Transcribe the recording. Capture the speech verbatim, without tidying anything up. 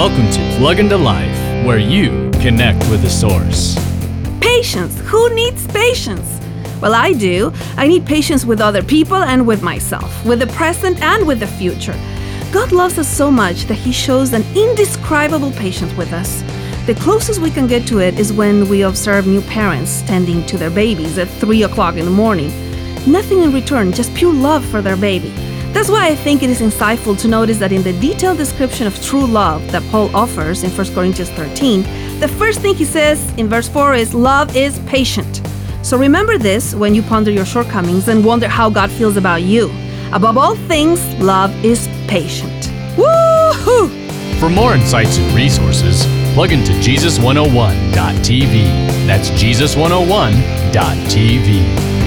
Welcome to Plug Into Life, where you connect with the source. Patience. Who needs patience? Well, I do. I need patience with other people and with myself, with the present and with the future. God loves us so much that He shows an indescribable patience with us. The closest we can get to it is when we observe new parents tending to their babies at three o'clock in the morning. Nothing in return, just pure love for their baby. That's why I think it is insightful to notice that in the detailed description of true love that Paul offers in First Corinthians thirteen, the first thing he says in verse four is, love is patient. So remember this when you ponder your shortcomings and wonder how God feels about you. Above all things, love is patient. Woo-hoo! For more insights and resources, plug into Jesus one oh one dot t v. That's Jesus one oh one dot t v.